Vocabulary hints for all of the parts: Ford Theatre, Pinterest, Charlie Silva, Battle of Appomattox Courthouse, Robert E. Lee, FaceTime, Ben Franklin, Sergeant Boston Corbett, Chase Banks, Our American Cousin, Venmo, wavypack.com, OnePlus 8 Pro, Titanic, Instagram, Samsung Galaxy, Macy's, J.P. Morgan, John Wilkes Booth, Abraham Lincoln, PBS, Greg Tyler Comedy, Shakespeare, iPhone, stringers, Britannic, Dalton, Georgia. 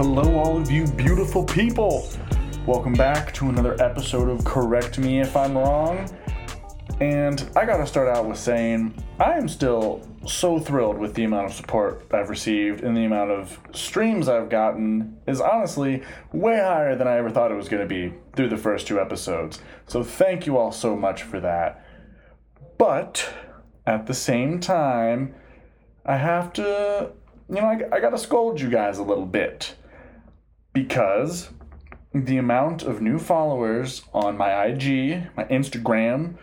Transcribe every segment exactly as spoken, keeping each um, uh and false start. Hello, all of you beautiful people. Welcome back to another episode of Correct Me If I'm Wrong. And I gotta start out with saying I am still so thrilled with the amount of support I've received and the amount of streams I've gotten is honestly way higher than I ever thought it was going to be through the first two episodes. So thank you all so much for that. But at the same time, I have to, you know, I, I gotta scold you guys a little bit. Because the amount of new followers on my I G, my Instagram,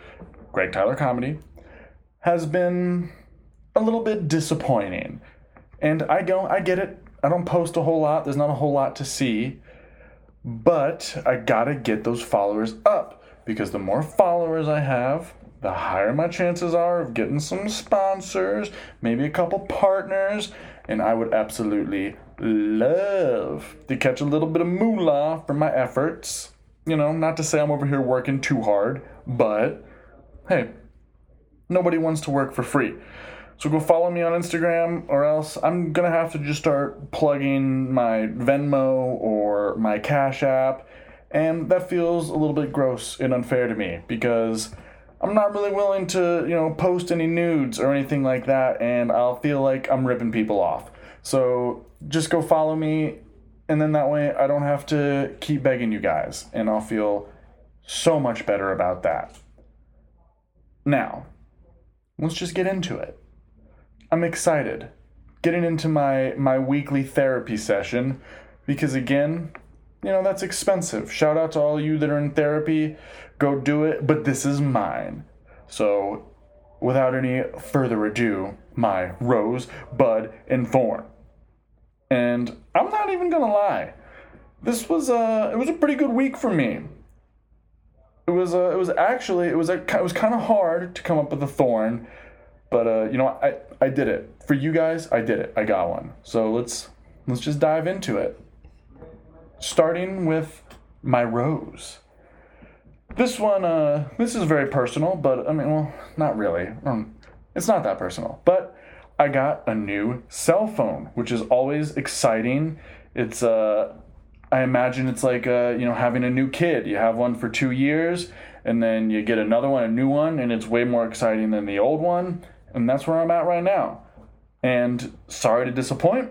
Greg Tyler Comedy, has been a little bit disappointing. And I don't, I get it. I don't post a whole lot. There's not a whole lot to see. But I gotta get those followers up. Because the more followers I have, the higher my chances are of getting some sponsors, maybe a couple partners, and I would absolutely love to catch a little bit of moolah for my efforts. You know, not to say I'm over here working too hard, but hey, nobody wants to work for free. So go follow me on Instagram, or else I'm gonna have to just start plugging my Venmo or my Cash App, and that feels a little bit gross and unfair to me because I'm not really willing to, you know, post any nudes or anything like that, and I'll feel like I'm ripping people off. So just go follow me, and then that way I don't have to keep begging you guys, and I'll feel so much better about that. Now, let's just get into it. I'm excited. Getting into my, my weekly therapy session, because again, you know, that's expensive. Shout out to all of you that are in therapy. Go do it, but this is mine. So, without any further ado, my rose, bud, and thorn. And I'm not even gonna lie, this was a it was a pretty good week for me. It was a, it was actually it was a, it was kind of hard to come up with a thorn, but uh, you know I I did it for you guys. I did it. I got one. So let's let's just dive into it. Starting with my rose. This one, uh, this is very personal, but I mean, well, not really. Um, it's not that personal, but I got a new cell phone, which is always exciting. It's, uh, I imagine it's like, uh, you know, having a new kid. You have one for two years, and then you get another one, a new one, and it's way more exciting than the old one, and that's where I'm at right now. And sorry to disappoint,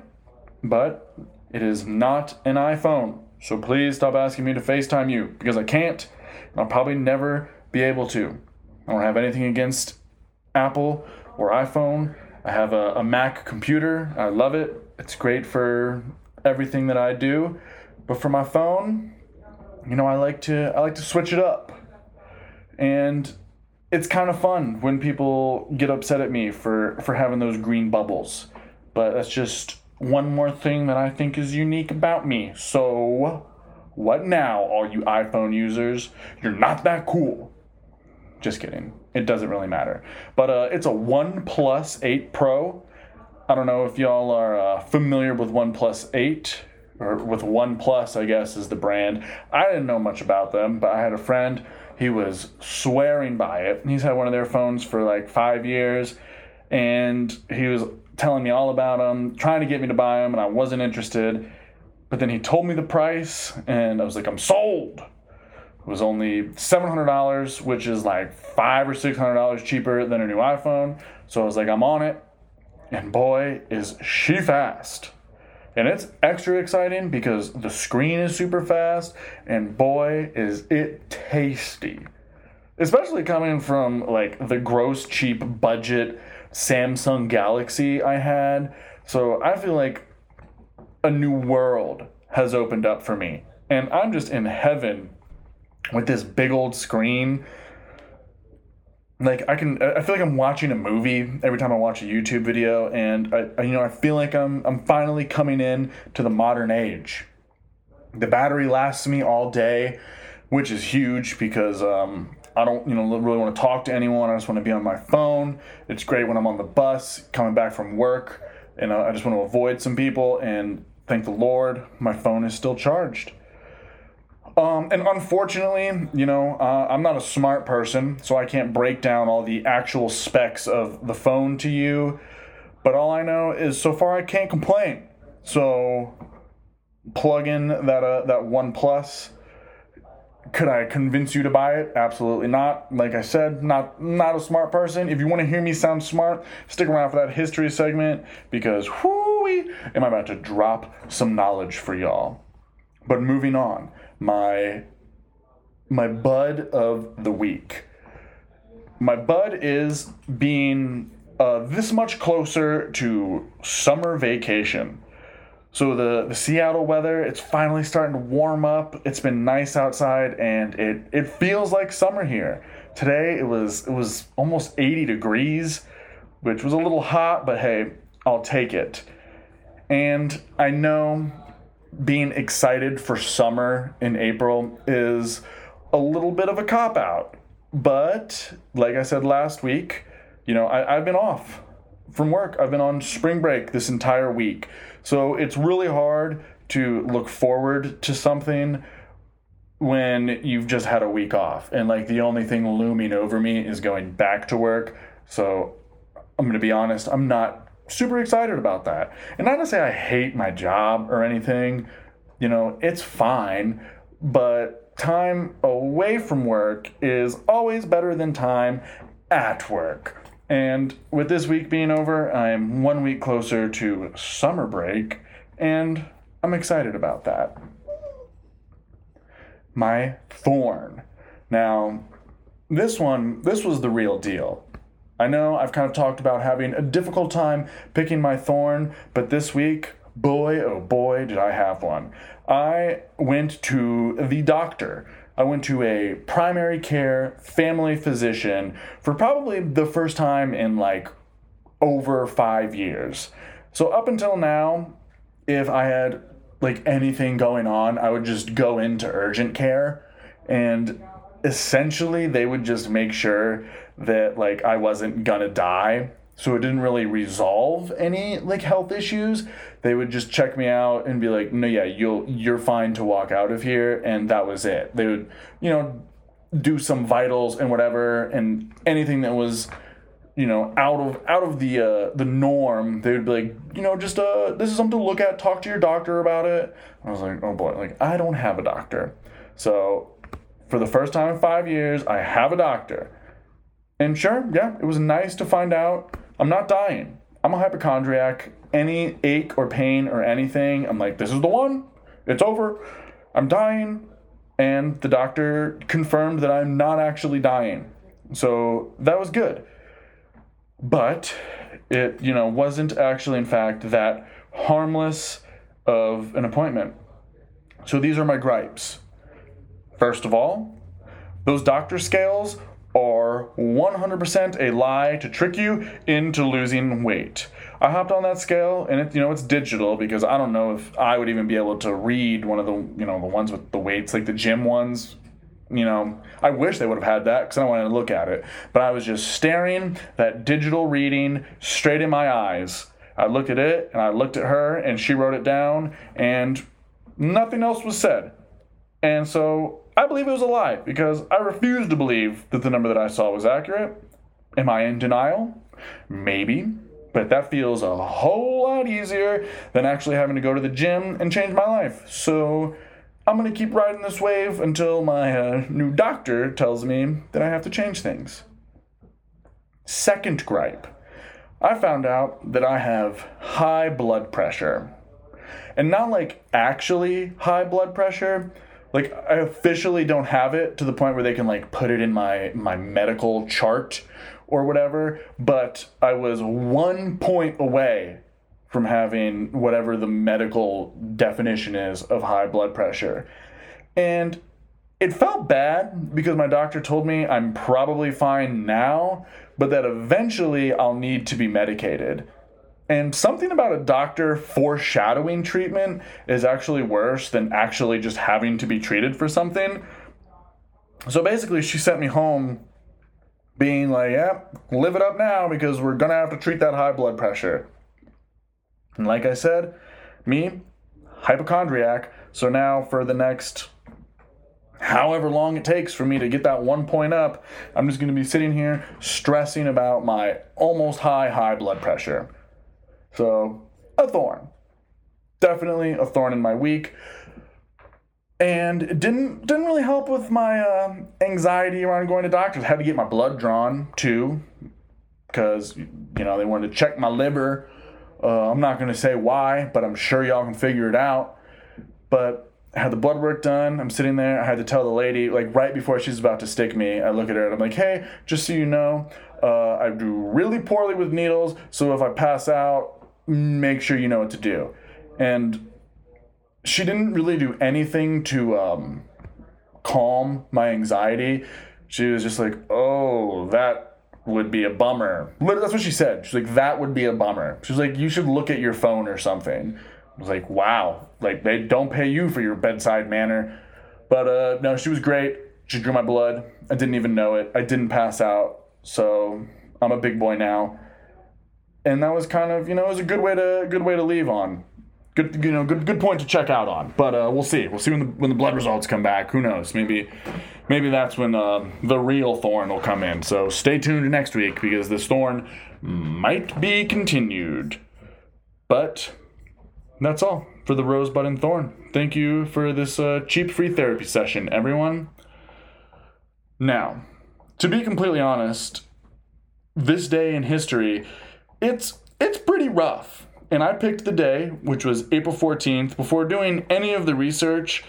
but it is not an iPhone, so please stop asking me to FaceTime you, because I can't, and I'll probably never be able to. I don't have anything against Apple or iPhone. I have a, a Mac computer. I love it. It's great for everything that I do. But for my phone, you know, I like to I like to switch it up. And it's kind of fun when people get upset at me for, for having those green bubbles. But that's just one more thing that I think is unique about me. So what now, all you iPhone users? You're not that cool. Just kidding. It doesn't really matter. But uh, it's a OnePlus eight Pro. I don't know if y'all are uh, familiar with OnePlus eight, or with OnePlus, I guess, is the brand. I didn't know much about them, but I had a friend. He was swearing by it. He's had one of their phones for like five years, and he was telling me all about them, trying to get me to buy them, and I wasn't interested. But then he told me the price, and I was like, I'm sold. It was only seven hundred dollars, which is like five or six hundred dollars cheaper than a new iPhone. So I was like, I'm on it. And boy, is she fast. And it's extra exciting because the screen is super fast, and boy, is it tasty. Especially coming from like the gross cheap budget Samsung Galaxy I had. So I feel like a new world has opened up for me, and I'm just in heaven with this big old screen. Like I can, I feel like I'm watching a movie every time I watch a YouTube video, and I, you know, I feel like I'm, I'm finally coming in to the modern age. The battery lasts me all day, which is huge because um, I don't, you know, really want to talk to anyone. I just want to be on my phone. It's great when I'm on the bus coming back from work, and I just want to avoid some people, and thank the Lord, my phone is still charged. Um, and unfortunately, you know, uh, I'm not a smart person, so I can't break down all the actual specs of the phone to you. But all I know is so far I can't complain. So plug in that uh, that OnePlus. Could I convince you to buy it? Absolutely not. Like I said, not not a smart person. If you want to hear me sound smart, stick around for that history segment, because whoo-wee, am I about to drop some knowledge for y'all. But moving on, my my bud of the week. My bud is being uh, this much closer to summer vacation. So the, the Seattle weather, it's finally starting to warm up. It's been nice outside, and it, it feels like summer here. Today it was it was almost eighty degrees, which was a little hot, but hey, I'll take it. And I know being excited for summer in April is a little bit of a cop-out. But like I said last week, you know, I, I've been off from work. I've been on spring break this entire week. So it's really hard to look forward to something when you've just had a week off. And like the only thing looming over me is going back to work. So I'm going to be honest, I'm not super excited about that. And not to say I hate my job or anything, you know, it's fine. But time away from work is always better than time at work. And with this week being over, I'm one week closer to summer break, and I'm excited about that. My thorn. Now, this one, this was the real deal. I know I've kind of talked about having a difficult time picking my thorn, but this week, boy, oh boy, did I have one. I went to the doctor. I went to a primary care family physician for probably the first time in like over five years. So up until now, if I had like anything going on, I would just go into urgent care, and essentially they would just make sure that like I wasn't gonna die. So it didn't really resolve any like health issues. They would just check me out and be like, no, yeah, you'll, you're fine to walk out of here. And that was it. They would, you know, do some vitals and whatever, and anything that was, you know, out of, out of the, uh, the norm, they would be like, you know, just, uh, this is something to look at, talk to your doctor about it. I was like, oh boy, like I don't have a doctor. So for the first time in five years, I have a doctor. And sure, yeah, it was nice to find out I'm not dying. I'm a hypochondriac. Any ache or pain or anything, I'm like, this is the one. It's over. I'm dying. And the doctor confirmed that I'm not actually dying. So that was good. But it, you know, wasn't actually, in fact, that harmless of an appointment. So these are my gripes. First of all, those doctor scales are one hundred percent a lie to trick you into losing weight. I hopped on that scale, and it, you know, it's digital, because I don't know if I would even be able to read one of the, you know, the ones with the weights, like the gym ones. You know, I wish they would have had that, because I wanted to look at it. But I was just staring that digital reading straight in my eyes. I looked at it, and I looked at her, and she wrote it down, and nothing else was said. And so I believe it was a lie, because I refuse to believe that the number that I saw was accurate. Am I in denial? Maybe, but that feels a whole lot easier than actually having to go to the gym and change my life. So I'm going to keep riding this wave until my uh, new doctor tells me that I have to change things. Second gripe. I found out that I have high blood pressure. And not like actually high blood pressure. Like, I officially don't have it to the point where they can, like, put it in my, my medical chart or whatever. But I was one point away from having whatever the medical definition is of high blood pressure. And it felt bad because my doctor told me I'm probably fine now, but that eventually I'll need to be medicated. And something about a doctor foreshadowing treatment is actually worse than actually just having to be treated for something. So basically, she sent me home being like, yeah, live it up now, because we're going to have to treat that high blood pressure. And like I said, me, hypochondriac. So now for the next however long it takes for me to get that one point up, I'm just going to be sitting here stressing about my almost high, high blood pressure. So, a thorn. definitely a thorn in my week. And it didn't didn't really help with my uh, anxiety around going to doctors. I had to get my blood drawn too, because you know they wanted to check my liver. Uh, I'm not gonna say why, but I'm sure y'all can figure it out. But I had the blood work done. I'm sitting there. I had to tell the lady, like right before she's about to stick me, I look at her and I'm like, "Hey, just so you know, uh, I do really poorly with needles. So if I pass out, make sure you know what to do." And she didn't really do anything to um, calm my anxiety. She was just like, "Oh, that would be a bummer." Literally, that's what she said. She's like, "That would be a bummer." She was like, "You should look at your phone or something." I was like, "Wow, like they don't pay you for your bedside manner." But uh, no, she was great. She drew my blood. I didn't even know it. I didn't pass out. So I'm a big boy now. And that was kind of, you know, it was a good way to good way to leave on. Good, you know, good, good point to check out on. But uh, we'll see. We'll see when the when the blood results come back. Who knows? Maybe, maybe that's when uh, the real thorn will come in. So stay tuned next week because this thorn might be continued. But that's all for the Rosebud and Thorn. Thank you for this uh, cheap free therapy session, everyone. Now, to be completely honest, this day in history, it's it's pretty rough. And I picked the day, which was April fourteenth, before doing any of the research,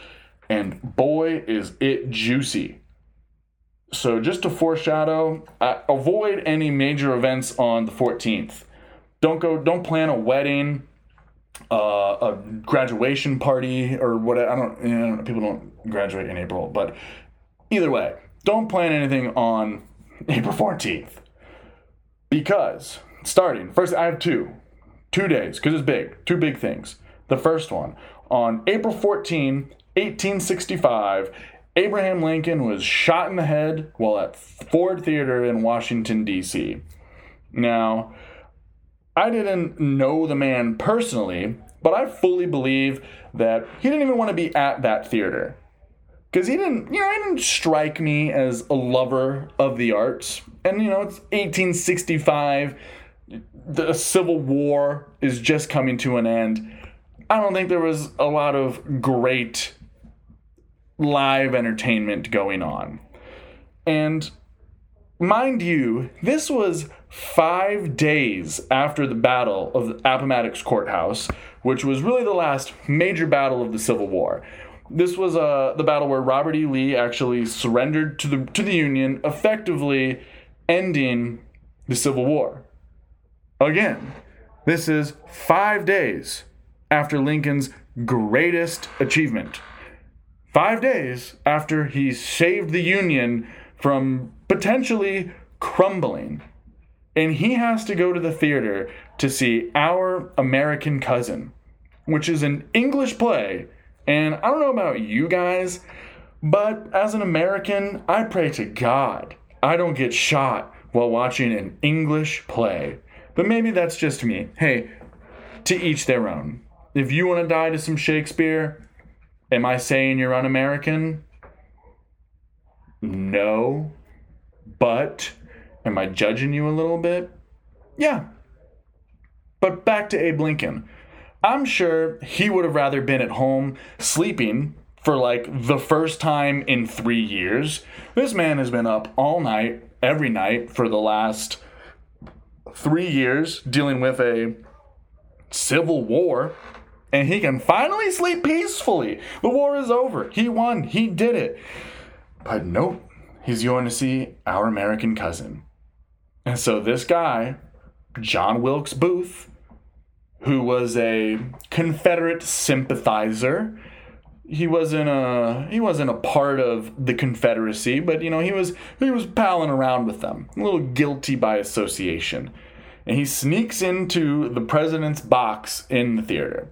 and boy, is it juicy. So just to foreshadow, uh, avoid any major events on the fourteenth. Don't go, don't plan a wedding, uh, a graduation party, or what. I don't, you know, people don't graduate in April, but either way, don't plan anything on April fourteenth. Because, starting, first I have two. Two days, because it's big. Two big things. The first one, on April fourteenth, eighteen sixty-five, Abraham Lincoln was shot in the head while at Ford Theatre in Washington, D C. Now, I didn't know the man personally, but I fully believe that he didn't even want to be at that theater. Because he didn't, you know, he didn't strike me as a lover of the arts. And, you know, it's eighteen sixty-five. The Civil War is just coming to an end. I don't think there was a lot of great live entertainment going on. And mind you, this was five days after the Battle of Appomattox Courthouse, which was really the last major battle of the Civil War. This was uh, the battle where Robert E. Lee actually surrendered to the to the Union, effectively ending the Civil War. Again, this is five days after Lincoln's greatest achievement. Five days after he saved the Union from potentially crumbling. And he has to go to the theater to see Our American Cousin, which is an English play. And I don't know about you guys, but as an American, I pray to God I don't get shot while watching an English play. But maybe that's just me. Hey, to each their own. If you want to die to some Shakespeare, am I saying you're un-American? No. But am I judging you a little bit? Yeah. But back to Abe Lincoln. I'm sure he would have rather been at home sleeping for like the first time in three years. This man has been up all night, every night for the last three years dealing with a civil war, and he can finally sleep peacefully. The war is over. He won. He did it. But nope, he's going to see Our American Cousin. And so this guy, John Wilkes Booth, who was a Confederate sympathizer, he wasn't a he wasn't a part of the Confederacy, but you know he was he was palling around with them, a little guilty by association, and he sneaks into the president's box in the theater,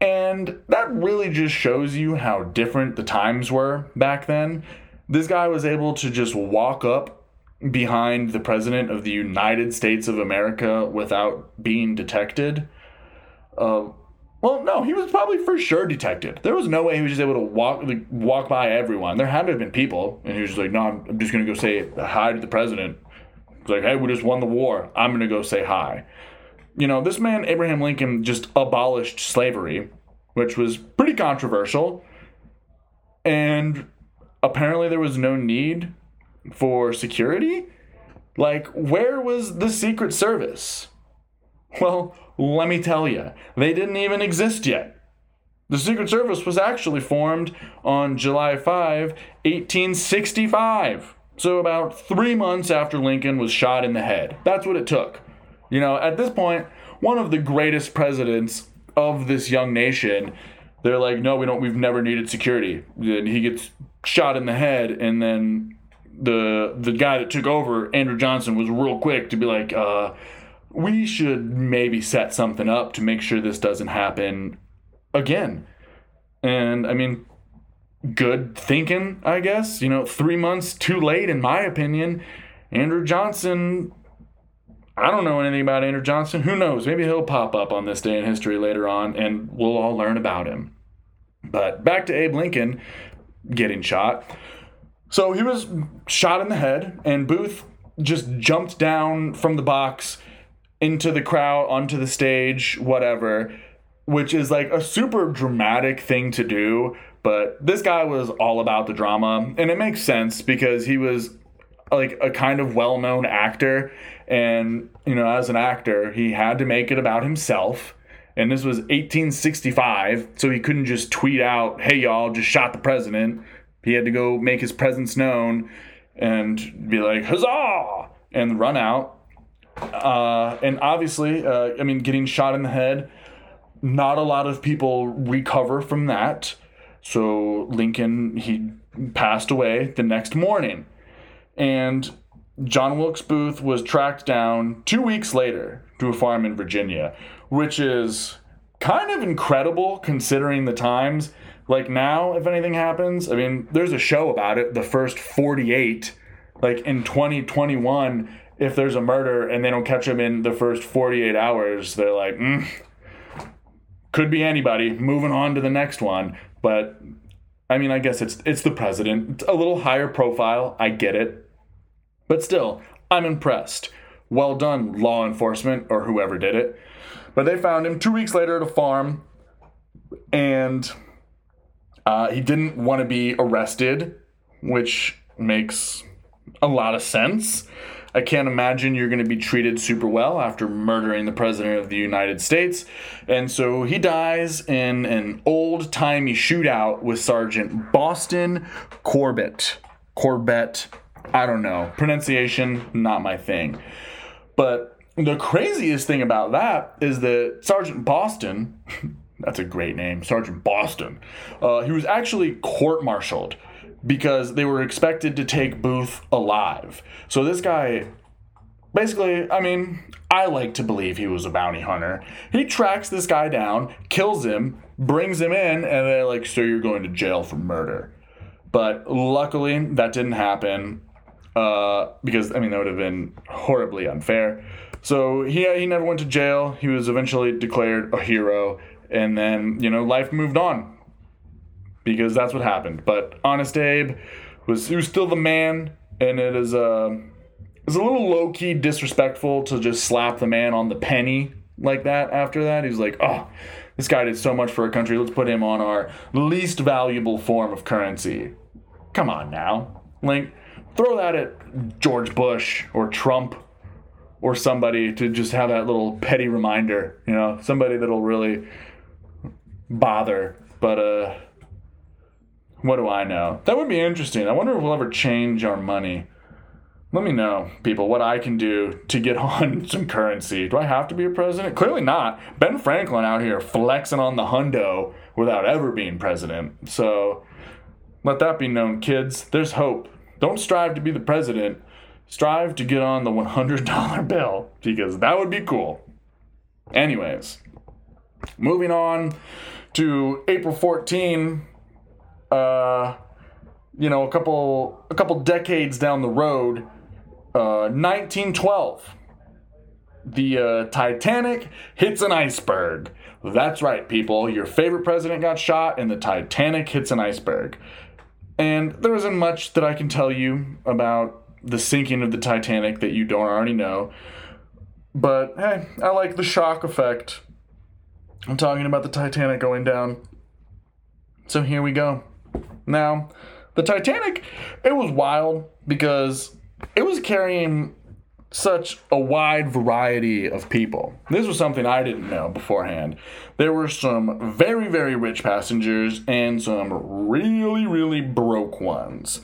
and that really just shows you how different the times were back then. This guy was able to just walk up behind the president of the United States of America without being detected. Uh, Well, no, he was probably for sure detected. There was no way he was just able to walk like, walk by everyone. There had to have been people. And he was just like, no, I'm, I'm just going to go say hi to the president. He's like, hey, we just won the war. I'm going to go say hi. you know, this man, Abraham Lincoln, just abolished slavery, which was pretty controversial. And apparently there was no need for security. Like, where was the Secret Service? Well, let me tell you, they didn't even exist yet. The Secret Service was actually formed on July fifth, eighteen sixty-five. So about three months after Lincoln was shot in the head. That's what it took. You know, at this point, one of the greatest presidents of this young nation, they're like, no, we don't, we've never needed security. And he gets shot in the head, and then the the guy that took over, Andrew Johnson, was real quick to be like, uh, we should maybe set something up to make sure this doesn't happen again. And, I mean, good thinking, I guess. You know, three months too late, in my opinion. Andrew Johnson, I don't know anything about Andrew Johnson. Who knows? Maybe he'll pop up on this day in history later on, and we'll all learn about him. But back to Abe Lincoln getting shot. So he was shot in the head, and Booth just jumped down from the box into the crowd, onto the stage, whatever, which is like a super dramatic thing to do. But this guy was all about the drama, and it makes sense because he was like a kind of well-known actor, and, you know, as an actor, he had to make it about himself. And this was eighteen sixty-five, so he couldn't just tweet out, hey, y'all, just shot the president. He had to go make his presence known and be like, huzzah, and run out. Uh, and obviously, uh, I mean, getting shot in the head, not a lot of people recover from that. So Lincoln, he passed away the next morning. And John Wilkes Booth was tracked down two weeks later to a farm in Virginia, which is kind of incredible considering the times. Like now, if anything happens, I mean, there's a show about it, The First forty-eight. Like in twenty twenty-one, if there's a murder and they don't catch him in the first forty-eight hours, they're like, mm, could be anybody, moving on to the next one. But, I mean, I guess it's it's the president. It's a little higher profile. I get it. But still, I'm impressed. Well done, law enforcement, or whoever did it. But they found him two weeks later at a farm, and uh, he didn't want to be arrested, which makes a lot of sense. I can't imagine you're going to be treated super well after murdering the president of the United States. And so he dies in an old-timey shootout with Sergeant Boston Corbett. Corbett, I don't know. Pronunciation, not my thing. But the craziest thing about that is that Sergeant Boston, that's a great name, Sergeant Boston, uh, he was actually court-martialed, because they were expected to take Booth alive. So this guy, basically, I mean, I like to believe he was a bounty hunter. He tracks this guy down, kills him, brings him in, and they're like, so you're going to jail for murder. But luckily, that didn't happen, uh, because, I mean, that would have been horribly unfair. So he, he never went to jail. He was eventually declared a hero, and then, you know, life moved on. Because that's what happened. But Honest Abe was, he was still the man, and it is uh, it's a little low-key disrespectful to just slap the man on the penny like that after that. He's like, oh, this guy did so much for our country. Let's put him on our least valuable form of currency. Come on now. Like, throw that at George Bush or Trump or somebody to just have that little petty reminder, you know, somebody that'll really bother. But, uh... what do I know? That would be interesting. I wonder if we'll ever change our money. Let me know, people, what I can do to get on some currency. Do I have to be a president? Clearly not. Ben Franklin out here flexing on the hundo without ever being president. So let that be known, kids. There's hope. Don't strive to be the president. Strive to get on the one hundred dollar bill, because that would be cool. Anyways, moving on to April fourteenth. Uh, you know, a couple a couple decades down the road, uh, nineteen twelve, the uh, Titanic hits an iceberg. That's right, people. Your favorite president got shot, and the Titanic hits an iceberg. And there isn't much that I can tell you about the sinking of the Titanic that you don't already know. But, hey, I like the shock effect. I'm talking about the Titanic going down. So here we go. Now, the Titanic, it was wild because it was carrying such a wide variety of people. This was something I didn't know beforehand. There were some very, very rich passengers and some really, really broke ones.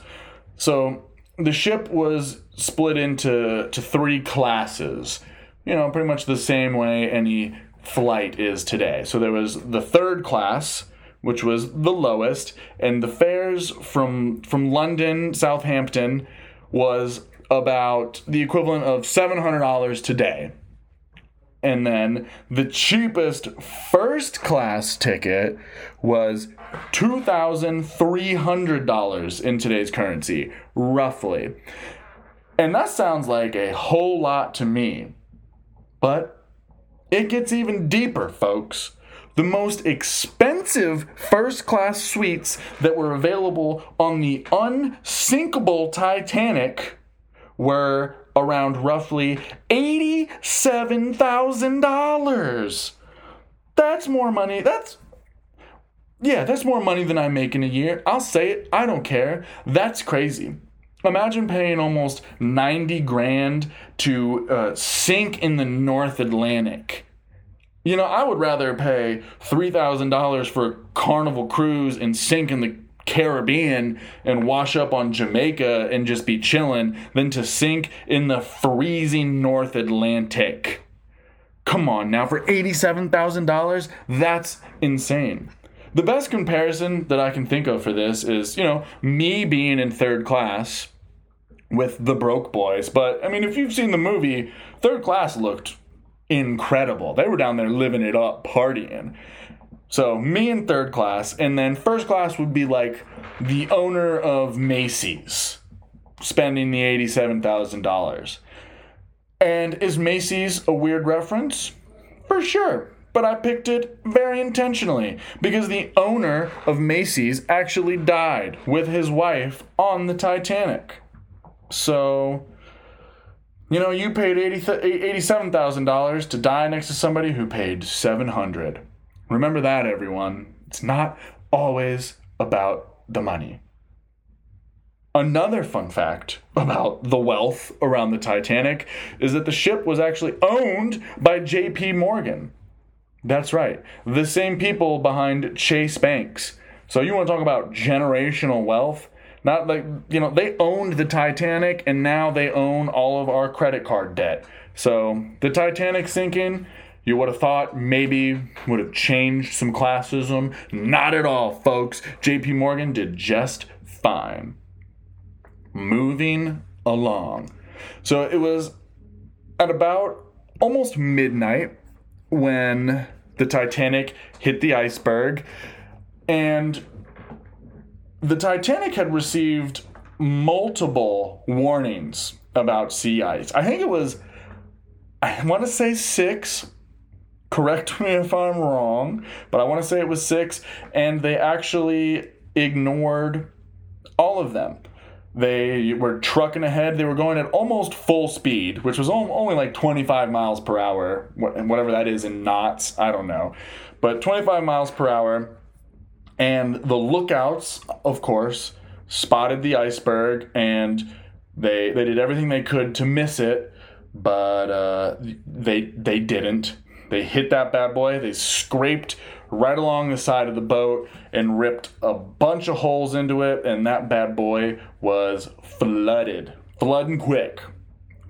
So the ship was split into to three classes, you know, pretty much the same way any flight is today. So there was the third class, which was the lowest, and the fares from from London, Southampton, was about the equivalent of seven hundred dollars today. And then the cheapest first class ticket was two thousand three hundred dollars in today's currency, roughly. And that sounds like a whole lot to me. But it gets even deeper, folks. The most expensive first-class suites that were available on the unsinkable Titanic were around roughly eighty-seven thousand dollars. That's more money. That's, yeah, that's more money than I make in a year. I'll say it. I don't care. That's crazy. Imagine paying almost ninety grand to uh, sink in the North Atlantic. You know, I would rather pay three thousand dollars for a Carnival cruise and sink in the Caribbean and wash up on Jamaica and just be chilling than to sink in the freezing North Atlantic. Come on now, for eighty-seven thousand dollars, that's insane. The best comparison that I can think of for this is, you know, me being in third class with the Broke Boys. But, I mean, if you've seen the movie, third class looked incredible. They were down there living it up, partying. So me in third class, and then first class would be like the owner of Macy's spending the eighty-seven thousand dollars. And is Macy's a weird reference? For sure. But I picked it very intentionally because the owner of Macy's actually died with his wife on the Titanic. So, you know, you paid eighty-seven thousand dollars to die next to somebody who paid seven hundred dollars. Remember that, everyone. It's not always about the money. Another fun fact about the wealth around the Titanic is that the ship was actually owned by J P. Morgan. That's right. The same people behind Chase Banks. So you want to talk about generational wealth? Not like, you know, they owned the Titanic and now they own all of our credit card debt. So the Titanic sinking, you would have thought maybe would have changed some classism. Not at all, folks. J P. Morgan did just fine. Moving along. So it was at about almost midnight when the Titanic hit the iceberg, and the Titanic had received multiple warnings about sea ice. I think it was, I want to say six. Correct me if I'm wrong, but I want to say it was six, and they actually ignored all of them. They were trucking ahead. They were going at almost full speed, which was only like twenty-five miles per hour, whatever that is in knots, I don't know. But twenty-five miles per hour, and the lookouts, of course, spotted the iceberg, and they they did everything they could to miss it, but uh, they they didn't. They hit that bad boy. They scraped right along the side of the boat and ripped a bunch of holes into it, and that bad boy was flooded. Flooding quick.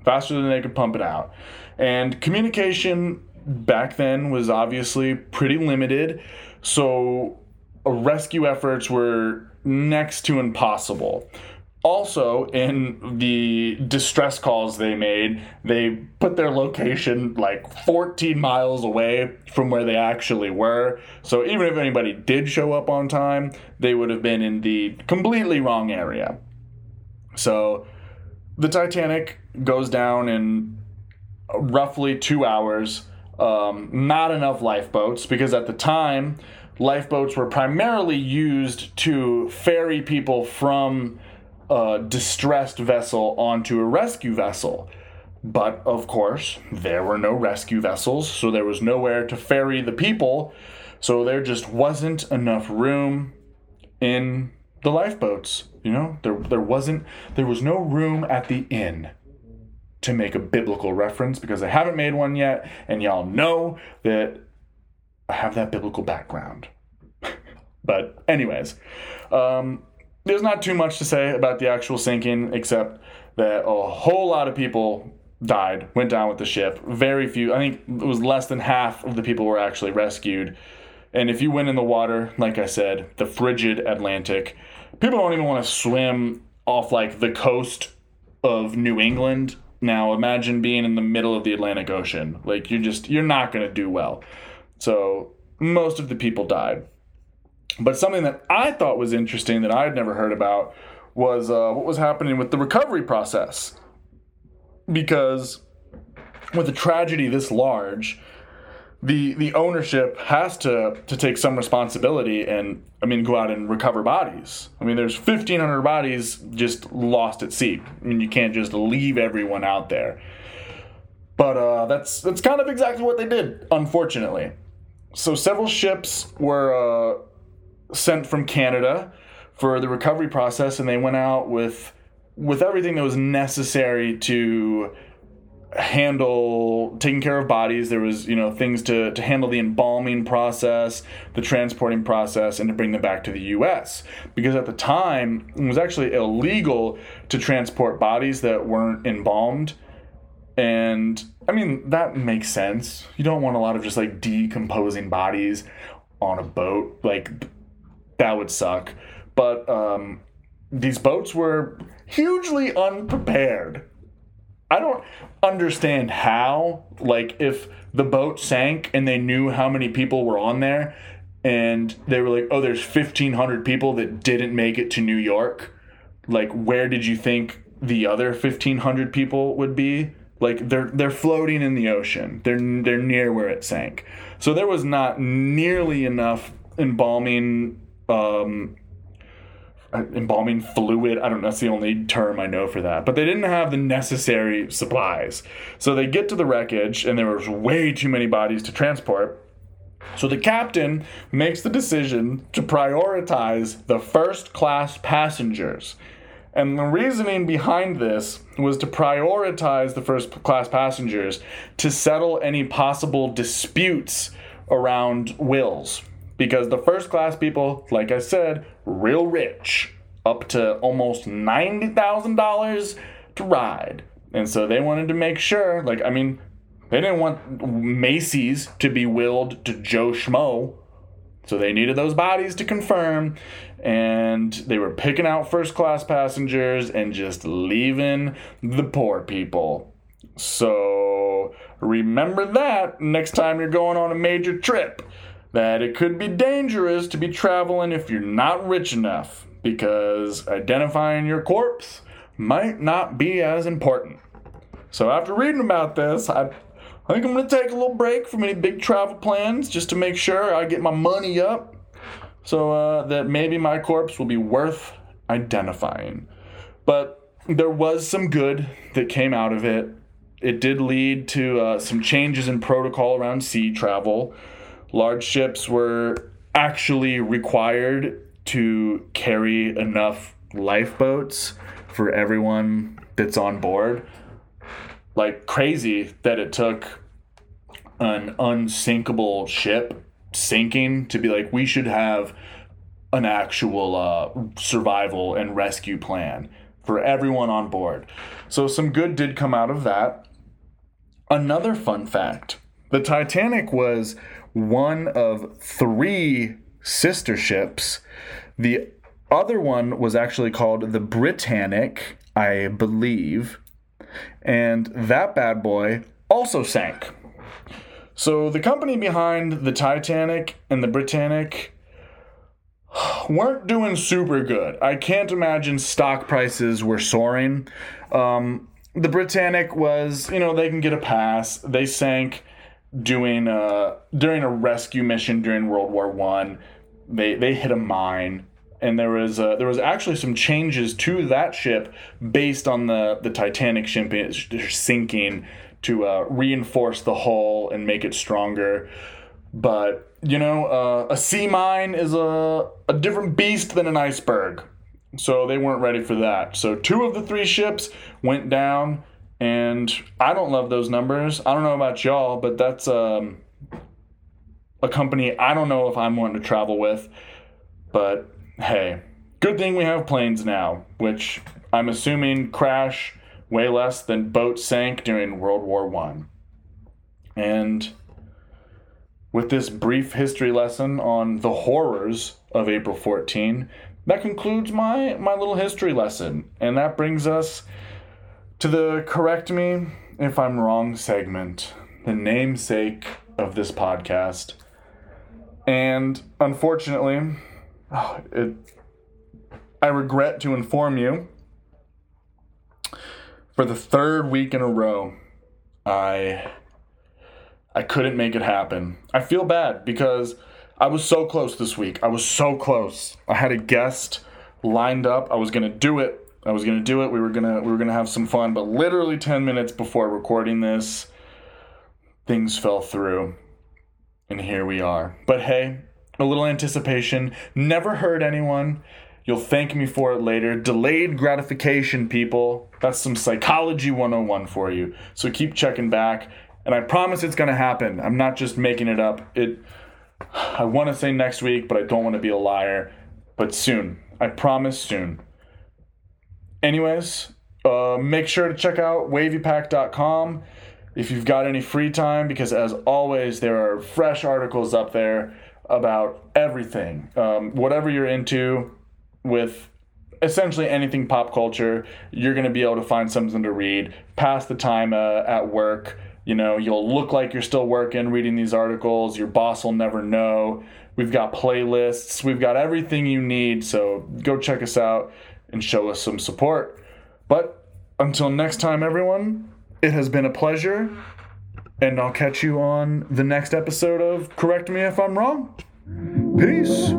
Faster than they could pump it out. And communication back then was obviously pretty limited, so rescue efforts were next to impossible. Also, in the distress calls they made, they put their location like fourteen miles away from where they actually were. So even if anybody did show up on time, they would have been in the completely wrong area. So the Titanic goes down in roughly two hours. Um, not enough lifeboats, because at the time, lifeboats were primarily used to ferry people from a distressed vessel onto a rescue vessel. But, of course, there were no rescue vessels, so there was nowhere to ferry the people, so there just wasn't enough room in the lifeboats. You know, there there wasn't, there was no room at the inn to make a biblical reference, because I haven't made one yet, and y'all know that I have that biblical background. But anyways, um, there's not too much to say about the actual sinking, except that a whole lot of people died, went down with the ship. Very few, I think it was less than half of the people were actually rescued. And if you went in the water, like I said, the frigid Atlantic, people don't even want to swim off like the coast of New England. Now imagine being in the middle of the Atlantic Ocean. Like you're just, you're not going to do well. So most of the people died. But something that I thought was interesting that I had never heard about was uh, what was happening with the recovery process. Because with a tragedy this large, the the ownership has to, to take some responsibility and, I mean, go out and recover bodies. I mean, there's fifteen hundred bodies just lost at sea. I mean, you can't just leave everyone out there. But uh, that's that's kind of exactly what they did, unfortunately. So several ships were uh, sent from Canada for the recovery process, and they went out with with everything that was necessary to handle taking care of bodies. There was, you know, things to, to handle the embalming process, the transporting process, and to bring them back to the U S. Because at the time, it was actually illegal to transport bodies that weren't embalmed. And, I mean, that makes sense. You don't want a lot of just, like, decomposing bodies on a boat. Like, that would suck. But um, these boats were hugely unprepared. I don't understand how, like, if the boat sank and they knew how many people were on there and they were like, oh, there's fifteen hundred people that didn't make it to New York. Like, where did you think the other fifteen hundred people would be? Like, they're they're floating in the ocean. They're they're near where it sank. So there was not nearly enough embalming um embalming fluid. I don't know, that's the only term I know for that. But they didn't have the necessary supplies. So they get to the wreckage, and there was way too many bodies to transport. So the captain makes the decision to prioritize the first-class passengers. And the reasoning behind this was to prioritize the first-class passengers to settle any possible disputes around wills. Because the first-class people, like I said, real rich, up to almost ninety thousand dollars to ride. And so they wanted to make sure, like, I mean, they didn't want Macy's to be willed to Joe Schmo. So they needed those bodies to confirm. And they were picking out first-class passengers and just leaving the poor people. So remember that next time you're going on a major trip, that it could be dangerous to be traveling if you're not rich enough, because identifying your corpse might not be as important. So after reading about this, I, I think I'm going to take a little break from any big travel plans just to make sure I get my money up so uh, that maybe my corpse will be worth identifying. But there was some good that came out of it. It did lead to uh, some changes in protocol around sea travel. Large ships were actually required to carry enough lifeboats for everyone that's on board. Like, crazy that it took an unsinkable ship sinking to be like, we should have an actual uh, survival and rescue plan for everyone on board. So some good did come out of that. Another fun fact, the Titanic was one of three sister ships. The other one was actually called the Britannic, I believe, and that bad boy also sank. So the company behind the Titanic and the Britannic weren't doing super good. I can't imagine stock prices were soaring. Um, the Britannic was, you know, they can get a pass. They sank Doing uh during a rescue mission during World War One. They they hit a mine. And there was uh, there was actually some changes to that ship based on the the Titanic ship sinking to uh, reinforce the hull and make it stronger. But you know, uh, a sea mine is a a different beast than an iceberg, so they weren't ready for that. So two of the three ships went down, and I don't love those numbers. I don't know about y'all, but that's um, a company I don't know if I'm wanting to travel with, but. Hey, good thing we have planes now, which I'm assuming crash way less than boats sank during World War One. And with this brief history lesson on the horrors of April fourteenth, that concludes my, my little history lesson. And that brings us to the Correct Me If I'm Wrong segment, the namesake of this podcast. And unfortunately... Oh, it, I regret to inform you, for the third week in a row, I I couldn't make it happen. I feel bad because I was so close this week. I was so close. I had a guest lined up. I was gonna do it. I was gonna do it. We were gonna we were gonna have some fun. But literally ten minutes before recording this, things fell through, and here we are. But hey. A little anticipation. Never hurt anyone. You'll thank me for it later. Delayed gratification, people. That's some psychology one oh one for you. So keep checking back. And I promise it's going to happen. I'm not just making it up. It. I want to say next week, but I don't want to be a liar. But soon. I promise soon. Anyways, uh, make sure to check out wavy pack dot com if you've got any free time. Because as always, there are fresh articles up there about everything, um, whatever you're into, with essentially anything pop culture, you're going to be able to find something to read. Pass the time uh, at work, you know, you'll look like you're still working, reading these articles. Your boss will never know. We've got playlists. We've got everything you need. So go check us out and show us some support. But until next time, everyone, it has been a pleasure. And I'll catch you on the next episode of Correct Me If I'm Wrong. Peace.